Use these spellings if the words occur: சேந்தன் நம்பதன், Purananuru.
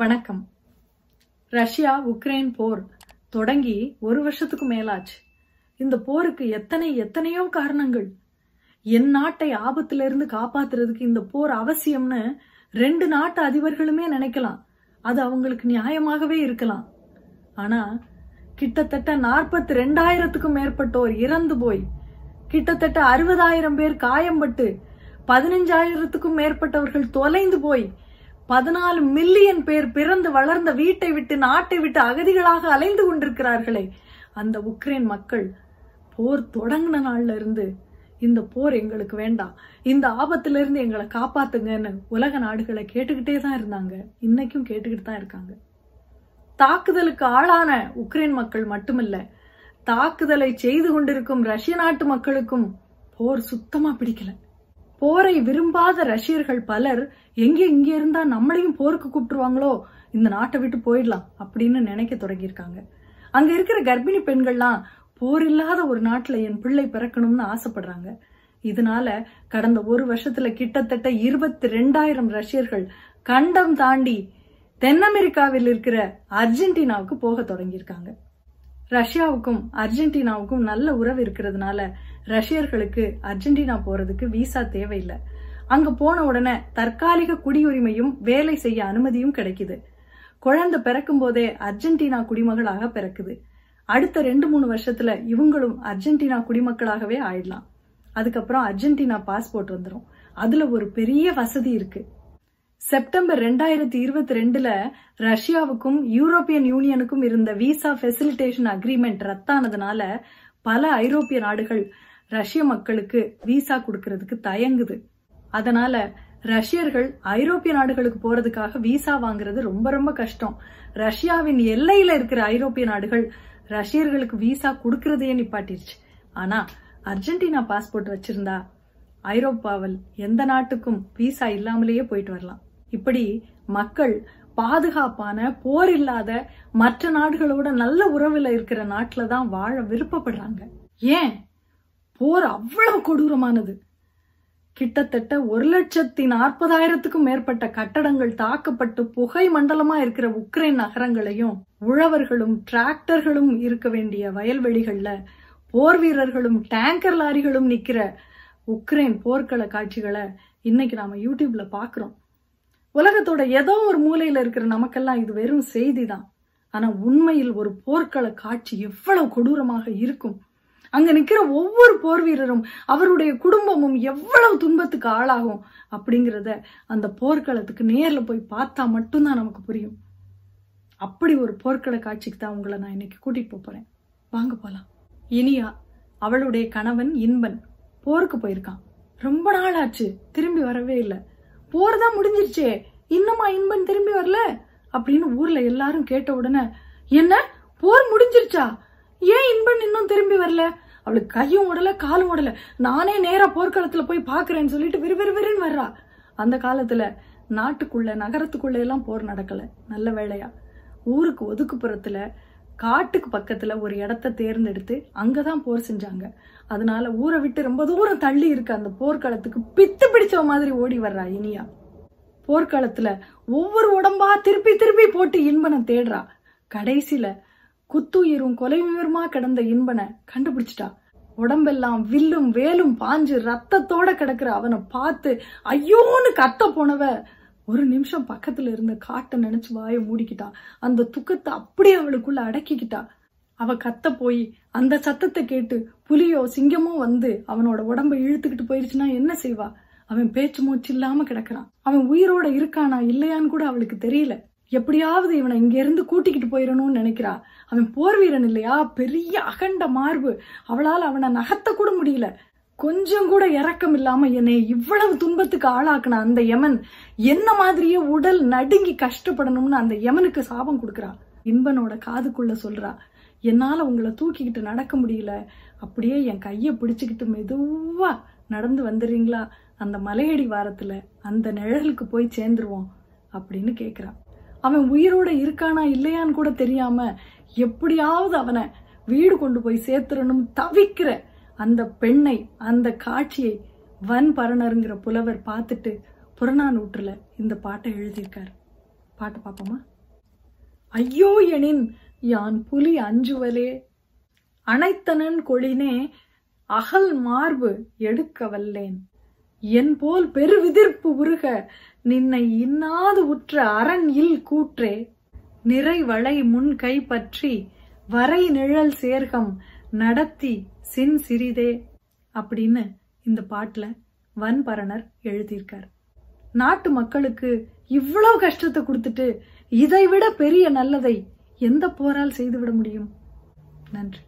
வணக்கம். Russia Ukraine போர் தொடங்கி 1 வருஷத்துக்கு மேலாச்சு. இந்த போருக்கு எத்தனையோ காரணங்கள். என் நாட்டை ஆபத்திலிருந்து காப்பாத்துறதுக்கு இந்த போர் அவசியம்னு 2 நாட்டு அதிபர்களுமே நினைக்கலாம். அது அவங்களுக்கு நியாயமாகவே இருக்கலாம். ஆனா கிட்டத்தட்ட 42,000க்கும் மேற்பட்டோர் இறந்து போய், கிட்டத்தட்ட 60,000 பேர் காயம்பட்டு, 15,000க்கும் மேற்பட்டவர்கள் தொலைந்து போய், 14 மில்லியன் பேர் பிறந்து வளர்ந்த வீட்டை விட்டு நாட்டை விட்டு அகதிகளாக அலைந்து கொண்டிருக்கிறார்களே அந்த உக்ரைன் மக்கள், போர் தொடங்கின நாள்ல இருந்து இந்த போர் எங்களுக்கு வேண்டாம், இந்த ஆபத்திலிருந்து எங்களை காப்பாத்துங்கன்னு உலக நாடுகளை கேட்டுக்கிட்டே தான் இருந்தாங்க. இன்னைக்கும் கேட்டுக்கிட்டு தான் இருக்காங்க. தாக்குதலுக்கு ஆளான உக்ரைன் மக்கள் மட்டுமில்ல, தாக்குதலை செய்து கொண்டிருக்கும் ரஷ்ய நாட்டு மக்களுக்கும் போர் சுத்தமா பிடிக்கல. போரை விரும்பாத ரஷ்யர்கள் பலர் எங்க இருந்தா நம்மளையும் போருக்கு கூப்பிட்டுருவாங்களோ, இந்த நாட்டை விட்டு போயிடலாம் அப்படின்னு நினைக்க தொடங்கியிருக்காங்க. அங்க இருக்கிற கர்ப்பிணி பெண்கள்லாம் போர் இல்லாத ஒரு நாட்டுல என் பிள்ளை பிறக்கணும்னு ஆசைப்படுறாங்க. இதனால கடந்த 1 வருஷத்துல கிட்டத்தட்ட 22,000 ரஷ்யர்கள் கண்டம் தாண்டி தென் அமெரிக்காவில் இருக்கிற அர்ஜென்டினாவுக்கு போக தொடங்கியிருக்காங்க. ரஷ்யாவுக்கும் அர்ஜென்டினாவுக்கும் நல்ல உறவு இருக்கிறதுனால ரஷ்யர்களுக்கு அர்ஜென்டினா போறதுக்கு விசா தேவையில்லை. அங்க போன உடனே தற்காலிக குடியுரிமையும் வேலை செய்ய அனுமதியும் கிடைக்குது. குழந்தை பிறக்கும் போதே அர்ஜென்டினா குடிமகளாக பிறக்குது. அடுத்த 2-3 வருஷத்துல இவங்களும் அர்ஜென்டினா குடிமக்களாகவே ஆயிடலாம். அதுக்கப்புறம் அர்ஜென்டினா பாஸ்போர்ட் வந்துடும். அதுல ஒரு பெரிய வசதி இருக்கு. செப்டம்பர் 2022ல ரஷ்யாவுக்கும் யூரோப்பியன் யூனியனுக்கும் இருந்த விசா ஃபெசிலிட்டேஷன் அக்ரிமெண்ட் ரத்தானதுனால பல ஐரோப்பிய நாடுகள் ரஷ்ய மக்களுக்கு விசா கொடுக்கறதுக்கு தயங்குது. அதனால ரஷ்யர்கள் ஐரோப்பிய நாடுகளுக்கு போறதுக்காக விசா வாங்குறது ரொம்ப ரொம்ப கஷ்டம். ரஷ்யாவின் எல்லையில இருக்கிற ஐரோப்பிய நாடுகள் ரஷ்யர்களுக்கு விசா கொடுக்கறதையே நிப்பாட்டிடுச்சு. ஆனா அர்ஜென்டினா பாஸ்போர்ட் வச்சிருந்தா ஐரோப்பாவில் எந்த நாட்டுக்கும் விசா இல்லாமலேயே போயிட்டு வரலாம். இப்படி மக்கள் பாதுகாப்பான, போர் இல்லாத, மற்ற நாடுகளோட நல்ல உறவுல இருக்கிற நாட்டுல தான் வாழ விருப்பப்படுறாங்க. ஏன் போர் அவ்வளவு கொடூரமானது? கிட்டத்தட்ட 1,40,000க்கும் மேற்பட்ட கட்டடங்கள் தாக்கப்பட்டு புகை மண்டலமா இருக்கிற உக்ரைன் நகரங்களையும், உழவர்களும் டிராக்டர்களும் இருக்க வேண்டிய வயல்வெளிகள்ல போர் வீரர்களும் டேங்கர் லாரிகளும் நிக்கிற உக்ரைன் போர்க்கள காட்சிகளை இன்னைக்கு நாம யூடியூப்ல பாக்குறோம். உலகத்தோட ஏதோ ஒரு மூலையில இருக்கிற நமக்கெல்லாம் இது வெறும் செய்தி தான். ஆனா உண்மையில் ஒரு போர்க்கள காட்சி எவ்வளவு கொடூரமாக இருக்கும்! அங்க நிக்கிற ஒவ்வொரு போர் வீரரும் அவருடைய குடும்பமும் எவ்வளவு துன்பத்துக்கு ஆளாகும் அப்படிங்கறத அந்த போர்க்களத்துக்கு நேர்ல போய் பார்த்தா மட்டும்தான் நமக்கு புரியும். அப்படி ஒரு போர்க்கள காட்சிக்கு தான் உங்களை நான் இன்னைக்கு கூட்டிட்டு போறேன். வாங்க போலாம். இனியா, அவளுடைய கணவன் இன்பன் போருக்கு போயிருக்கான். ரொம்ப நாள் ஆச்சு, திரும்பி வரவே இல்லை. போர் தான் முடிஞ்சிருச்சே, இன்னுமா இன்பன் திரும்பி வரல அப்படின்னு ஊர்ல எல்லாரும் கேட்ட உடனே, என்ன போர் முடிஞ்சிருச்சா, ஏன் இன்பன் இன்னும் திரும்பி வரல, அவளுக்கு கையும் உடல காலும் உடல, நானே நேரா போர்க்களத்துல போய் பாக்குறேன்னு சொல்லிட்டு விறுவிறுவிறுன்னு வர்றா. அந்த காலத்துல நாட்டுக்குள்ள, நகரத்துக்குள்ள எல்லாம் போர் நடக்கல. நல்ல வேளையா ஊருக்கு ஒதுக்குப்புறத்துல, காட்டுக்கு பக்கத்துல ஒரு இடத்த தேர்ந்தெடுத்து அங்கதான் போர் செஞ்சாங்க. அதனால ஊரை விட்டு ரொம்ப தூரம் தள்ளி இருக்க அந்த போர்க்களத்துக்கு பித்து பிடிச்ச மாதிரி ஓடி வர்றா இனியா. போர்க்களத்துல ஒவ்வொரு உடம்பா திருப்பி திருப்பி போட்டு இன்பனை தேடுறா. கடைசியில குத்துயிரும் கொலையுயருமா கிடந்த இன்பனை கண்டுபிடிச்சிட்டா. உடம்பெல்லாம் வில்லும் வேலும் பாஞ்சு ரத்தத்தோட கிடக்குற அவனை பார்த்து ஐயோன்னு கத்த போனவ 1 நிமிஷம் பக்கத்துல இருந்த காட்டை நினைச்சு வாயை மூடிக்கிட்டா. அந்த துக்கத்தை அப்படியே அவளுக்குள்ள அடக்கிக்கிட்டா. அவ கத்த போய் அந்த சத்தத்தை கேட்டு புலியோ சிங்கமோ வந்து அவனோட உடம்பை இழுத்துக்கிட்டு போயிருச்சுன்னா என்ன செய்வா? அவன் பேச்சு மூச்சு இல்லாம கிடக்குறான். அவன் உயிரோட இருக்கானா இல்லையான்னு கூட அவளுக்கு தெரியல. எப்படியாவது இவனை இங்க இருந்து கூட்டிக்கிட்டு போயிடணும்னு நினைக்கிறா. அவன் போர் வீரன் இல்லையா, பெரிய அகண்ட மார்பு, அவளால் அவனை நகர்த்த கூட முடியல. கொஞ்சம் கூட இரக்கம் இல்லாம என்னை இவ்வளவு துன்பத்துக்கு ஆளாக்குன அந்த யமன் என்ன மாதிரியே உடல் நடுங்கி கஷ்டப்படணும்னு அந்த யமனுக்கு சாபம் கொடுக்கறா. இன்பனோட காதுக்குள்ள சொல்றா, என்னால உங்களை தூக்கிக்கிட்டு நடக்க முடியல, அப்படியே என் கைய பிடிச்சுக்கிட்டு மெதுவா நடந்து வந்துடுறீங்களா, அந்த மலையடி வாரத்துல அந்த நிழலுக்கு போய் சேர்ந்துருவோம் அப்படின்னு கேக்குறா. அவன் உயிரோட இருக்கானா இல்லையான்னு கூட தெரியாம எப்படியாவது அவனை வீடு கொண்டு போய் சேர்த்துறணும் தவிக்கிற அந்த பெண்ணை, அந்த காட்சியை வன் பரணருங்கிற புலவர் பார்த்துட்டு புறநானூற்றுல இந்த பாட்டை எழுதியிருக்காரு. பாட்டு பார்ப்போமா? ஐயோ எனின் யான் புலி அஞ்சுவலே, அனைத்தனன் கொழினே அகல் மார்பு எடுக்க வல்லேன். என் போல் பெருவிதிர்ப்பு உருக நின்னை இன்னாது உற்ற அரண் இல் கூற்றே, நிறைவளை முன் கைப்பற்றி வரை நிழல் சேர்கம் நடத்தி சின் சிறிதே அப்படின்னு இந்த பாட்டுல வன்பரணர் எழுதியிருக்கார். நாட்டு மக்களுக்கு இவ்வளவு கஷ்டத்தை கொடுத்துட்டு இதைவிட பெரிய நல்லதை எந்த போரால் செய்துவிட முடியும்? நன்றி.